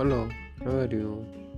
Hello, how are you?